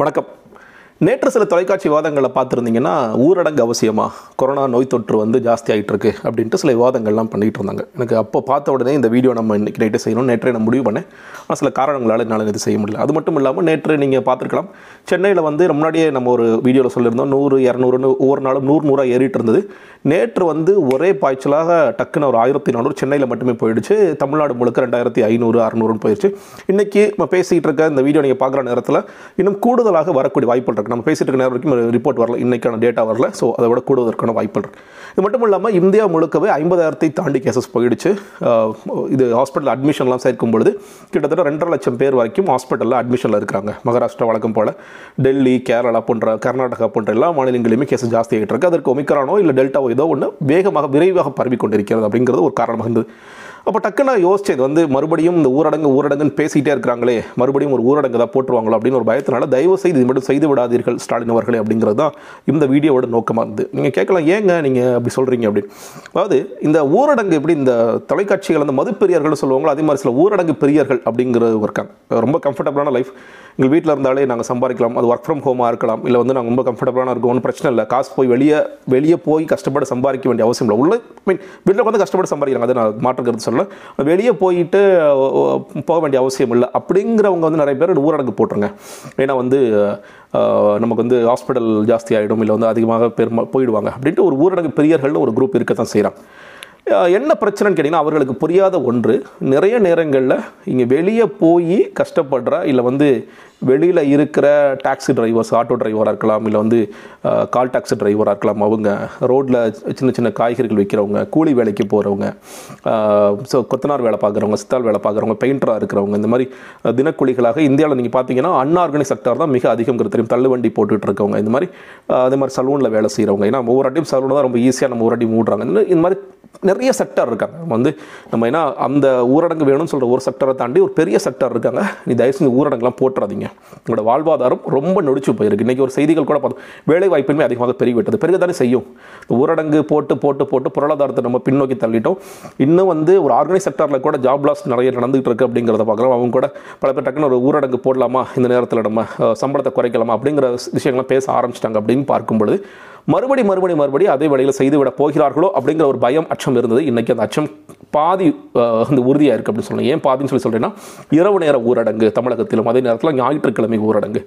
வணக்கம். நேற்று சில தொலைக்காட்சி விவாதங்களை பார்த்துருந்தீங்கன்னா, ஊரடங்கு அவசியமாக, கொரோனா நோய் தொற்று வந்து ஜாஸ்தியாகிட்டு இருக்கு அப்படின்ட்டு சில விவாதங்கள்லாம் பண்ணிகிட்டு இருந்தாங்க. எனக்கு அப்போ பார்த்த உடனே இந்த வீடியோ நம்ம இன்றைக்கி நைட்டு செய்யணும், நேற்றே நான் முடிவு பண்ணேன். ஆனால் சில காரணங்களால் என்னால் இது செய்ய முடியல. அது மட்டும் இல்லாமல் நேற்று நீங்கள் பார்த்துருக்கலாம், சென்னையில் வந்து முன்னாடியே நம்ம ஒரு வீடியோவில் சொல்லியிருந்தோம், 100, 200 ஒவ்வொரு நாளும் 100 ஏறிட்டு இருந்தது. நேற்று வந்து ஒரே பாய்ச்சலாக டக்குன்னு ஒரு 1400 சென்னையில் மட்டுமே போயிடுச்சு. தமிழ்நாடு முழுக்க 2500, 600 போயிடுச்சு. இன்றைக்கி நம்ம பேசிகிட்டு இருக்க இந்த வீடியோ நீங்கள் பார்க்குற நேரத்தில் இன்னும் கூடுதலாக வரக்கூடிய வாய்ப்புகள் இருக்குது. நம்ம பேசிட்டு இருக்க நேரம் வரைக்கும் ரிப்போர்ட் வரல, இன்றைக்கான டேட்டா வரல. ஸோ அதை விட கூடுவதற்கான வாய்ப்புகள் இருக்குது. இது மட்டும் இல்லாமல் இந்தியா முழுக்கவே 50,000 தாண்டி கேசஸ் போயிடுச்சு. இது ஹாஸ்பிட்டல் அட்மிஷன்லாம் சேர்க்கும் பொழுது கிட்டத்தட்ட 2.5 லட்சம் பேர் வரைக்கும் ஹாஸ்பிட்டலில் அட்மிஷனில் இருக்கிறாங்க. மகாராஷ்டிரா வழக்கம் போல் டெல்லி, கேரளா போன்ற, கர்நாடகா போன்ற எல்லா மாநிலங்களையுமே கேசஸ் ஜாஸ்தி ஆகிட்டு இருக்குது. அதற்கு ஒமிக்ரானோ இல்லை டெல்டாவோ ஏதோ ஒன்று வேகமாக விரைவாக பரவி கொண்டிருக்கிறது அப்படிங்கிறது ஒரு காரணமாக இருந்தது. அப்போ டக்குன்னு யோசிச்சது வந்து, மறுபடியும் இந்த ஊரடங்குன்னு பேசிகிட்டே இருக்கிறாங்களே, மறுபடியும் ஒரு ஊரடங்கு தான் போட்டுருவாங்களோ அப்படின்னு ஒரு பயத்தினால தயவு செய்து இது மட்டும் செய்து விடாதீர்கள் ஸ்டாலின் அவர்களே அப்படிங்கிறது தான் இந்த வீடியோவோட நோக்கமாக இருந்தது. நீங்கள் கேட்கலாம், ஏங்க நீங்கள் அப்படி சொல்கிறீங்க அப்படின்னு. அதாவது இந்த ஊரடங்கு எப்படி இந்த தொலைக்காட்சிகள் அந்த மது பெரியர்கள்னு சொல்லுவாங்களோ, அதே மாதிரி சில ஊரடங்கு பெரியர்கள் அப்படிங்கிறது இருக்காங்க. ரொம்ப கம்ஃபர்டபுளான லைஃப், எங்கள் வீட்டில் இருந்தாலே நாங்கள் சம்பாதிக்கலாம், அது ஒர்க் ஃப்ரம் ஹோமாக இருக்கலாம், இல்லை வந்து நாங்கள் ரொம்ப கம்ஃபர்டபுளாக இருக்கோம், ஒன்றும் பிரச்சனை இல்லை, காசு போய் வெளியே போய் கஷ்டப்பட்டு சம்பாதிக்க வேண்டிய அவசியம் இல்லை. உள்ள வீட்டில் வந்து கஷ்டப்பட்டு சம்பாதிக்கிறாங்க, அதை நான் மாற்றுக்கிறது சொல்ல, வெளியே போயிட்டு போக வேண்டிய அவசியம் இல்லை அப்படிங்கிறவங்க வந்து நிறைய பேர் ஊரடங்கு போட்டுருங்க. ஏன்னா வந்து நமக்கு வந்து ஹாஸ்பிட்டல் ஜாஸ்தி ஆகிடும், இல்லை வந்து அதிகமாக பேர் போயிடுவாங்க அப்படின்ட்டு ஒரு ஊரடங்கு பெரியர்கள்னு ஒரு குரூப் இருக்க தான் செய்கிறாங்க. என்ன பிரச்சனைன்னு கேட்டிங்கன்னா, அவர்களுக்கு புரியாத ஒன்று, நிறைய நேரங்களில் இங்கே வெளியே போய் கஷ்டப்படுற, இல்லை வந்து வெளியில் இருக்கிற டாக்ஸி டிரைவர்ஸ், ஆட்டோ டிரைவராக இருக்கலாம், இல்லை வந்து கால் டாக்ஸி டிரைவராக இருக்கலாம், அவங்க ரோட்டில் சின்ன சின்ன காய்கறிகள் விற்கிறவங்க, கூலி வேலைக்கு போகிறவங்க, ஸோ கொத்தனார் வேலை பார்க்குறவங்க, சித்தாள் வேலை பார்க்குறவங்க, பெயிண்டராக இருக்கிறவங்க, இந்த மாதிரி தினக்கூலிகளாக இந்தியாவில் நீங்கள் பார்த்தீங்கன்னா அன்ஆர்கனைஸ் செக்டார் தான் மிக அதிகங்கிறது தெரியும். தள்ளுவண்டி போட்டுகிட்டு இருக்கவங்க, இந்த மாதிரி அதே மாதிரி சலூனில் வேலை செய்கிறவங்க. ஏன்னா ஒவ்வொருட்டையும் சலூனை தான் ரொம்ப ஈஸியாக நம்ம ஒவ்வொரு மூடுறாங்க. இந்த மாதிரி நிறைய செக்டார் இருக்காங்க வந்து நம்ம. ஏன்னா அந்த ஊரடங்கு வேணும்னு சொல்கிற ஒரு செக்டரை தாண்டி ஒரு பெரிய செக்டார் இருக்காங்க. நீ தயவுசெய்து ஊரடங்குலாம் போட்டுறாதீங்க, உங்களோட வாழ்வாதாரம் ரொம்ப நொடிச்சு போயிருக்கு. இன்றைக்கி ஒரு செய்திகள் கூட பார்த்தோம், வேலை வாய்ப்பின்மை அதிகமாக பெருகிவிட்டது. பெருகத்தானே செய்யும், ஊரடங்கு போட்டு போட்டு போட்டு பொருளாதாரத்தை நம்ம பின்னோக்கி தள்ளிட்டோம். இன்னும் வந்து ஒரு ஆர்கனைஸ் செக்டாரில் கூட ஜாப் லாஸ் நிறைய நடந்துகிட்டு இருக்குது அப்படிங்கிறத பார்க்கலாம். அவங்க கூட பல பேர் டக்குன்னு ஒரு ஊரடங்கு போடலாமா, இந்த நேரத்தில் நம்ம சம்பளத்தை குறைக்கலாமா அப்படிங்கிற விஷயங்கள்லாம் பேச ஆரம்பிச்சிட்டாங்க. அப்படின்னு பார்க்கும்பொழுது மறுபடி அதே வேலையில் செய்துவிட போகிறார்களோ அப்படிங்கிற ஒரு பயம், அச்சம் இருந்தது. இன்றைக்கி அந்த அச்சம் பாதி வந்து உறுதியாக இருக்குது அப்படின்னு சொல்லணும். ஏன் பாதின்னு சொல்கிறேன்னா, இரவு நேர ஊரடங்கு தமிழகத்திலும், அதே நேரத்தில் ஞாயிற்றுக்கிழமை ஊரடங்கு.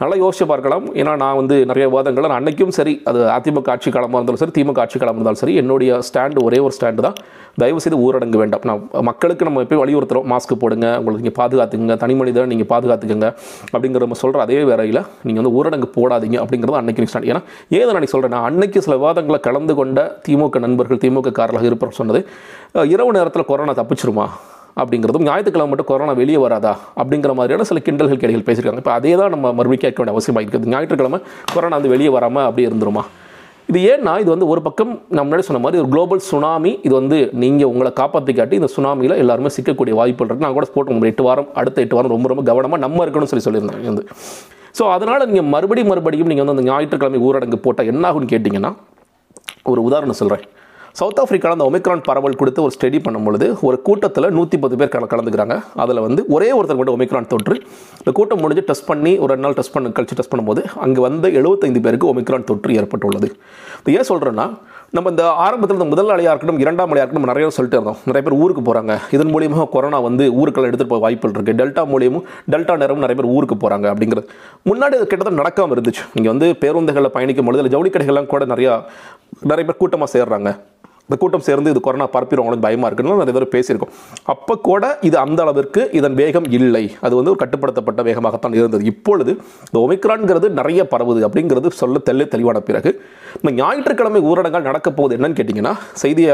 நல்லா யோசிச்சு பார்க்கலாம். ஏன்னா நான் வந்து நிறைய விவாதங்கள் நான் அன்றைக்கும் சரி, அது அதிமுக ஆட்சி காலமாக இருந்தாலும் சரி, திமுக ஆட்சி காலமாக இருந்தாலும் சரி, என்னுடைய ஸ்டாண்டு ஒரே ஒரு ஸ்டாண்டு தான், தயவுசெய்து ஊரடங்கு வேண்டாம். நான் மக்களுக்கு நம்ம எப்போயும் வலியுறுத்துகிறோம், மாஸ்க் போடுங்க, உங்களுக்கு நீங்கள் பாதுகாத்துக்குங்க, தனி மனிதனை நீங்கள் பாதுகாத்துக்குங்க அப்படிங்கிற நம்ம சொல்கிற அதே வேலையில் நீங்கள் வந்து ஊரடங்கு போடாதீங்க அப்படிங்கிறது அன்றைக்கு ஸ்டாண்ட். ஏன்னா ஏதோ நான் சொல்கிறேன், நான் அன்றைக்கி சில விவாதங்களை கலந்து கொண்ட திமுக நண்பர்கள், திமுக காரலாக இருப்பவர் சொன்னது, இரவு நேரத்தில் கொரோனா தப்பிச்சிருமா அப்படிங்கிறதும், ஞாயிற்றுக்கிழமை மட்டும் கொரோனா வெளியே வராதா அப்படிங்கிற மாதிரியான சில கிண்டல்கள் கேள்விகள் பேசியிருக்காங்க. இப்போ அதே தான் நம்ம மறுபடியும் கேட்க வேண்டிய அவசியமாக இருக்குது, ஞாயிற்றுக்கிழமை கொரோனா வந்து வெளியே வராமல் அப்படியே இருந்துருமா? இது ஏன்னா, இது வந்து ஒரு பக்கம் நம்ம முன்னாடி சொன்ன மாதிரி ஒரு குளோபல் சுனாமி. இது வந்து நீங்கள் உங்களை காப்பாற்றிக்காட்டி இந்த சுனாமியில் எல்லாருமே சிக்கக்கூடிய வாய்ப்புகள் இருக்குது. நான் கூட போட்டோம், 8 வாரம், அடுத்த 8 வாரம் ரொம்ப ரொம்ப கவனமாக நம்ம இருக்கணும்னு சொல்லியிருந்தேன் வந்து. ஸோ அதனால் நீங்கள் மறுபடியும் நீங்கள் வந்து அந்த ஞாயிற்றுக்கிழமை ஊரடங்கு போட்டால் என்ன ஆகுன்னு கேட்டிங்கன்னா, ஒரு உதாரணம் சொல்கிறேன். சவுத் ஆஃப்ரிக்காவில் அந்த ஒமிக்ரான் பரவல் கொடுத்து ஒரு ஸ்டடி பண்ணும்பொழுது, ஒரு கூட்டத்தில் 110 பேர் கலந்துக்கிறாங்க. அதில் வந்து ஒரே ஒருத்தர் மட்டும் ஒமிக்ரான் தொற்று. இந்த கூட்டம் முடிஞ்சு டெஸ்ட் பண்ணி ஒரு 2 நாள் டெஸ்ட் பண்ணும்போது அங்கே வந்து 75 பேருக்கு ஒமிக்ரான் தொற்று ஏற்பட்டுள்ளது. இது ஏன் சொல்கிறேன்னா, நம்ம இந்த ஆரம்பத்தில் இந்த முதல் அலையாக இருக்கட்டும், இரண்டாம் அலையாக இருக்கட்டும், நம்ம நிறைய சொல்லிட்டு இருந்தோம், நிறைய பேர் ஊருக்கு போகிறாங்க, இதன் மூலியமாக கொரோனா வந்து ஊருக்கெல்லாம் எடுத்துகிட்டு போய் வாய்ப்புகள் இருக்குது, டெல்டா மூலியமும் டெல்டா நேரமும் நிறைய பேர் ஊருக்கு போகிறாங்க அப்படிங்கிறது முன்னாடி கிட்டத்தட்ட நடக்காமல் இருந்துச்சு. இங்கே வந்து பேருந்துகளில் பயணிக்கும் பொழுது, இல்லை ஜவுளி கடைகள்லாம் கூட நிறைய பேர் கூட்டமாக சேர்றாங்க, இந்த கூட்டம் சேர்ந்து இது கொரோனா பரப்பிடும் அவங்களுக்கு பயமாக இருக்குன்னு நிறைய பேர் பேசியிருக்கோம். அப்போ கூட இது அந்த அளவிற்கு இதன் வேகம் இல்லை, அது வந்து ஒரு கட்டுப்படுத்தப்பட்ட வேகமாகத்தான் இருந்தது. இப்பொழுது இந்த ஒமிக்ரான்கிறது நிறைய பரவுது அப்படிங்கிறது சொல்ல தெளிவான பிறகு, இந்த ஞாயிற்றுக்கிழமை ஊரடங்கால் நடக்கப் போகுது என்னன்னு கேட்டிங்கன்னா, செய்தி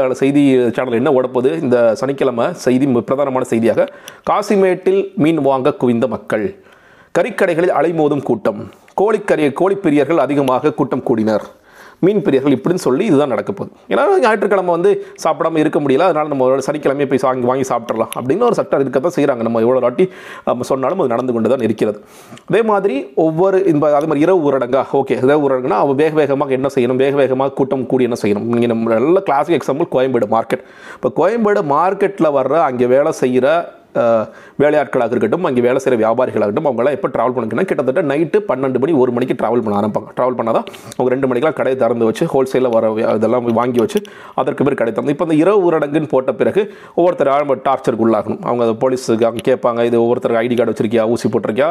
சேனல் என்ன ஓடப்போகுது இந்த சனிக்கிழமை செய்தி, பிரதானமான செய்தியாக, காசிமேட்டில் மீன் வாங்க குவிந்த மக்கள், கறிக்கடைகளில் அலைமோதும் கூட்டம், கோழிப்பிரியர்கள் அதிகமாக கூட்டம் கூடினர், மீன் பிரியர்கள் இப்படின்னு சொல்லி இதுதான் நடக்க போகுது. ஏன்னா ஞாயிற்றுக்கிழமை வந்து சாப்பிடாமல் இருக்க முடியல, அதனால் நம்ம சனிக்கிழமையை போய் வாங்கி சாப்பிட்றலாம் அப்படின்னு ஒரு சட்டம் இருக்கத்தான் செய்கிறாங்க. நம்ம எவ்வளோ வாட்டி நம்ம சொன்னாலும் அது நடந்து கொண்டு தான் இருக்கிறது. அதே மாதிரி அதே மாதிரி இரவு ஊரடங்கா, ஓகே, இரவு ஊரடங்குனா அவள் வேகமாக என்ன செய்யணும், வேகமாக கூட்டம் கூடி என்ன செய்யணும். இங்கே நம்ம நல்ல கிளாசிக் எக்ஸாம்பிள் கோயம்பேடு மார்க்கெட். இப்போ கோயம்பேடு மார்க்கெட்டில் வர்ற அங்கே வேலை செய்கிற வேலையாட்களாக இருக்கட்டும், அங்கே வேலை செய்கிற வியாபாரிகளாகட்டும், அவங்களாம் எப்போ ட்ராவல் பண்ணிக்கணும், கிட்டத்தட்ட நைட்டு 12 மணி 1 மணிக்கு ட்ராவல் பண்ண ஆரம்பிப்பாங்க. ட்ராவல் பண்ணாதான் அவங்க 2 மணிக்கெலாம் கடையை திறந்து வச்சு ஹோல்சேலில் வர இதெல்லாம் வாங்கி வச்சு அதற்கு பேர் கடை திறந்து. இப்போ அந்த இரவு ஊரடங்குன்னு போட்ட பிறகு ஒவ்வொருத்தர் ஆரம்ப டார்ச்சருக்கு உள்ளாகணும். அவங்க அதை போலீஸுக்கு அவங்க கேட்பாங்க, இது ஒவ்வொருத்தருக்கு ஐடி கார்டு வச்சுருக்கியா, ஊசி போட்டிருக்கியா,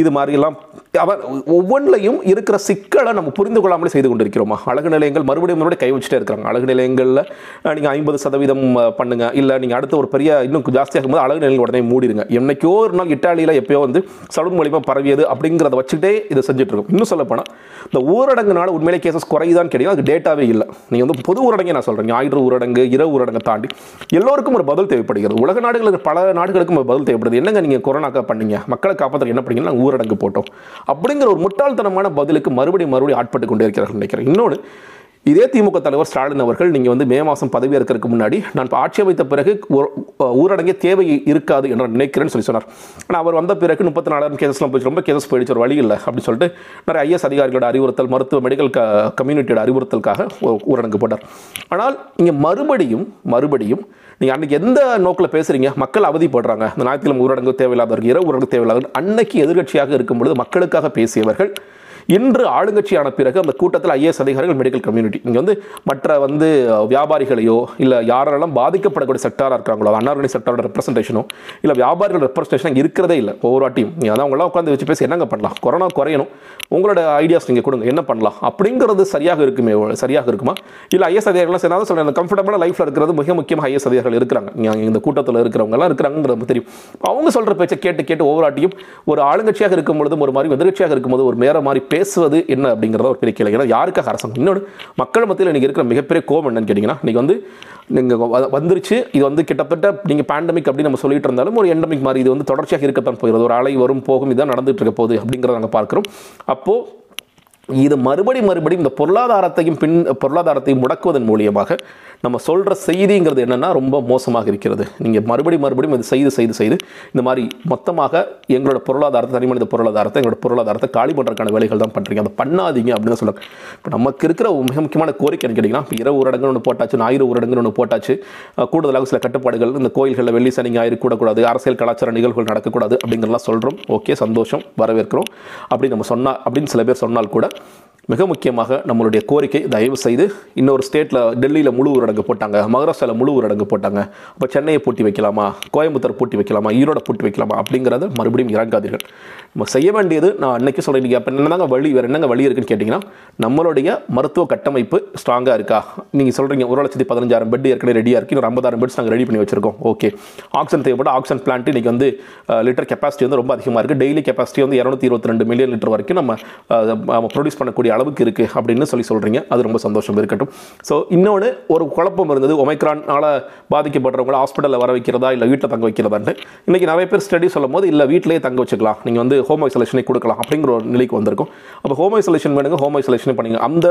இது மாதிரிலாம் அவன் ஒவ்வொன்றிலையும் இருக்கிற சிக்கலை நம்ம புரிந்து கொள்ளாமலே செய்து கொண்டிருக்கிறோமா. அழகு நிலையங்கள் மறுபடியும் கை வச்சுட்டே இருக்கிறாங்க. அழகு நிலையங்களில் நீங்கள் 50% பண்ணுங்கள், இல்லை நீங்கள் அடுத்து ஒரு பெரிய இன்னும் ஜாஸ்தியாகும் போது அழகு நிலையங்கள் உடனே மூடிடுங்க. என்னைக்கோ ஒரு நாள் இட்டாலியில் எப்போயோ வந்து சலூன் மூலிமா பரவியது அப்படிங்கிறத வச்சுக்கிட்டே இதை செஞ்சுட்ருக்கோம். இன்னும் சொல்லப்போனால் இந்த ஊரடங்குனால உண்மையிலே கேசஸ் குறையுதான்னு கேட்டீங்கன்னா அதுக்கு டேட்டாவே இல்லை. நீங்கள் வந்து பொது ஊரடங்கை நான் சொல்கிறேன், ஞாயிறு ஊரடங்கு, இரவு ஊரடங்கை தாண்டி எல்லோருக்கும் ஒரு பதில் தேவைப்படுகிறது. உலக நாடுகளுக்கு பல நாடுகளுக்கும் ஒரு பதில் தேவைப்படுது. என்னங்க நீங்கள் கொரோனாக்காக பண்ணீங்க, மக்களை காப்பாற்றுறது என்ன பண்ணீங்கன்னா ஊரடங்கு போட்டோம் அப்படிங்கிற ஒரு முட்டாள்தனமான பதிலுக்கு மறுபடியும் ஆட்பட்டு கொண்டே இருக்கிறார்கள் நினைக்கிறேன். இன்னொன்று, இதே திமுக தலைவர் ஸ்டாலின் அவர்கள் நீங்கள் வந்து மே மாதம் பதவியேற்கிறதுக்கு முன்னாடி நான் ஆட்சி அமைத்த பிறகு ஊரடங்கே தேவை இருக்காது என்று நினைக்கிறேன்னு சொல்லி சொன்னார். ஆனால் அவர் வந்த பிறகு 34,000 கேசஸ்லாம் போயிடுச்சு, ரொம்ப கேசஸ் போயிடுச்சு, ஒரு வழி இல்லை அப்படின்னு சொல்லிட்டு நிறைய ஐஎஸ் அதிகாரிகளோட அறிவுறுத்தல், மருத்துவ மெடிக்கல் கம்யூனிட்டியோட அறிவுறுத்தலுக்காக ஊரடங்கு போட்டார். ஆனால் இங்கே மறுபடியும் நீங்கள் அன்றைக்கி எந்த நோக்கில் பேசுகிறீங்க, மக்கள் அவதிப்படுறாங்க, இந்த ஞாயிற்றுக்கிழமை ஊரடங்கு தேவையில்லாத, இரவு ஊரடங்கு தேவையில்லாத, அன்னைக்கு எதிர்கட்சியாக இருக்கும் பொழுது மக்களுக்காக பேசியவர்கள் இன்று ஆளுங்கட்சியான பிறகு அந்த கூட்டத்தில் ஐஏஎஸ் அதிகாரிகள், மெடிக்கல் கம்யூனிட்டி, இங்கே வந்து மற்ற வந்து வியாபாரிகளையோ இல்லை யாரெல்லாம் பாதிக்கப்படக்கூடிய செக்டாராக இருக்கிறாங்களோ அன்னார்கனைஸ் செக்டாரோட ரெப்ரஸன்டேஷனோ இல்லை வியாபாரிகளோட ரெப்ரஸன்டேஷன் இருக்கிறதே இல்லை. ஒவ்வொரு வாட்டியும் நீங்கள் அதான் அவங்களாம் உட்காந்து வச்சு பேசி என்னங்க பண்ணலாம், கொரோனா குறையணும், உங்களோட ஐடியாஸ் நீங்கள் கொடுங்க, என்ன பண்ணலாம் அப்படிங்கிறது சரியாக இருக்குமா இல்லை ஐஏஎஸ் அதிகாரிகள்லாம் சேர்ந்தாலும் சொல்கிறேன், கம்ஃபர்டபுளாக லைஃப்பில் இருக்கிறது மிக முக்கியமாக ஐஏஎஸ் அதிகாரிகள் இருக்கிறாங்க, நீங்கள் இந்த கூட்டத்தில் இருக்கிறவங்கலாம் இருக்கிறாங்கிறது தெரியும். அவங்க சொல்கிற பேச்சை கேட்டு ஒவ்வொரு வாட்டியும் ஒரு ஆளுங்கட்சியாக இருக்கும்பொழுதும் ஒரு மாதிரி, எதிர்கட்சியாக இருக்கும்போது ஒரு மேற மாதிரி பேசுவது என்ன அப்படிங்கிறத ஒரு பெரிய கேள்வி. ஏன்னா யாருக்காக அரசாங்கம்? இன்னொன்று, மக்கள் மத்தியில் இன்றைக்கி இருக்கிற மிகப்பெரிய கோபம் என்னன்னு கேட்டிங்கன்னா, இன்றைக்கி வந்து நீங்கள் வந்துருச்சு, இது வந்து கிட்டத்தட்ட நீங்கள் பேண்டமிக் அப்படின்னு நம்ம சொல்லிட்டு இருந்தாலும் ஒரு எண்டமிக் மாதிரி இது வந்து தொடர்ச்சியாக இருக்கத்தான் போகிறது, ஒரு அலை வரும் போகும், இதான் நடந்துகிட்டு இருக்க போகுது அப்படிங்கிறத நாங்கள் பார்க்குறோம். அப்போது இது மறுபடியும் இந்த பொருளாதாரத்தையும் முடக்குவதன் மூலியமாக நம்ம சொல்கிற செய்திங்கிறது என்னென்னா ரொம்ப மோசமாக இருக்கிறது. நீங்கள் மறுபடியும் இது செய்து இந்த மாதிரி மொத்தமாக எங்களோட பொருளாதாரத்தை, தனி மனித பொருளாதாரத்தை, எங்களோட பொருளாதாரத்தை காலி பண்ணுறதுக்கான வேலைகள் தான் பண்ணுறீங்க. அதை பண்ணாதீங்க அப்படின்னு சொல்கிறாங்க. இப்போ நமக்கு இருக்கிற மிக முக்கியமான கோரிக்கை என்ன கேட்டிங்கன்னா, இப்போ இரவு ஊரடங்குன்னு ஒன்று போட்டாச்சு, ஞாயிறு ஊரடங்குன்னு ஒன்று போட்டாச்சு, கூடுதலாக சில கட்டுப்பாடுகள், இந்த கோயில்களில் வெள்ளி சனி ஞாயிறு கூடக்கூடாது, அரசியல் கலாச்சார நிகழ்வுகள் நடக்கக்கூடாது அப்படிங்கிறலாம் சொல்கிறோம். ஓகே, சந்தோஷம், வரவேற்கிறோம். அப்படி நம்ம சொன்னால் அப்படின்னு சில பேர் சொன்னால் கூட மிக முக்கியமாக நம்மளுடைய கோரிக்கை, தயவு செய்து இன்னொரு ஸ்டேட்டில், டெல்லியில் முழு ஊரடங்கு போட்டாங்க, மகாராஷ்டிராவில் முழு ஊரடங்கு போட்டாங்க, அப்போ சென்னையை பூட்டி வைக்கலாமா, கோயம்புத்தூர் பூட்டி வைக்கலாமா, ஈரோட பூட்டி வைக்கலாமா அப்படிங்கிறத மறுபடியும் இறங்காதீர்கள். நம்ம செய்ய வேண்டியது நான் அன்றைக்கி சொல்கிறேன், அப்போ என்னதாங்க வழி, வேறு என்னங்க வழி இருக்குன்னு கேட்டிங்கன்னா, நம்மளுடைய மருத்துவ கட்டமைப்பு ஸ்ட்ராங்காக இருக்கா? நீங்கள் சொல்கிறீங்க 115,000 பெட் ஏற்கனவே ரெடியாக இருக்குது, 50,000 பெட்ஸ் நாங்கள் ரெடி பண்ணி வச்சுருக்கோம், ஓகே. ஆக்சிஜன் தேவைப்பட்ட ஆக்சிஜன் பிளான்ட் இன்றைக்கி வந்து லிட்டர் கெப்பாசிட்டி வந்து ரொம்ப அதிகமாக இருக்குது, டெய்லி கெப்பாசிட்டி வந்து 222 மில்லியன் லிட்டர் வரைக்கும் நம்ம ப்ரொடியூஸ் பண்ணக்கூடிய அளவுக்கு இருக்குது அப்படின்னு சொல்லி சொல்கிறீங்க. அது ரொம்ப சந்தோஷம், இருக்கட்டும். ஸோ இன்னொன்று ஒரு குழப்பம் இருந்தது, ஒமைக்ரானால் பாதிக்கப்பட்டவங்களை ஹாஸ்பிட்டலில் வர வைக்கிறதா இல்லை வீட்டில் தங்க வைக்கிறதான்னு. இன்றைக்கி நிறைய பேர் ஸ்டடி சொல்லும் போது இல்லை வீட்டிலேயே தங்க வச்சுக்கலாம், நீங்கள் வந்து ஹோம் ஐசோலேஷனை கொடுக்கலாம் அப்படிங்கிற ஒரு நிலைக்கு வந்திருக்கும். அப்போ ஹோம் ஐசோலேஷன் பண்ணுங்க, ஹோம் ஐசோலேஷனே பண்ணுங்க. அந்த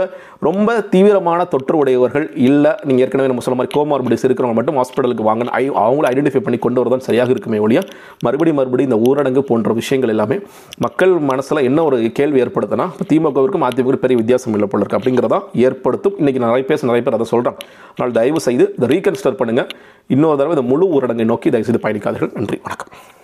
ரொம்ப தீவிரமான தொற்று உடையவர்கள் இல்லை, நீங்கள் ஏற்கனவே நம்ம சொல்ல மாதிரி கோமார்பிடிஸ் இருக்கிறவங்க மட்டும் ஹாஸ்பிட்டலுக்கு வாங்க, அவங்கள ஐடென்டிஃபை பண்ணி கொண்டு வரதான் சரியாக இருக்குமே ஒழிய மறுபடியும் இந்த ஊரடங்கு போன்ற விஷயங்கள் எல்லாமே மக்கள் மனசில் என்ன ஒரு கேள்வி ஏற்படுத்தினா, திமுகவிற்கும் அதிமுக பெரிய வித்தியாசம் இல்லை போல இருக்கு அப்படிங்கிறதா ஏற்படுத்தும். இன்றைக்கி நிறைய பேர் அதை சொல்கிறாங்க. அதனால் தயவு செய்து இதை ரீகன்சிடர் பண்ணுங்கள். இன்னொரு தடவை இந்த முழு ஊரடங்கை நோக்கி தயவு செய்து பயணிக்காதீர்கள். நன்றி, வணக்கம்.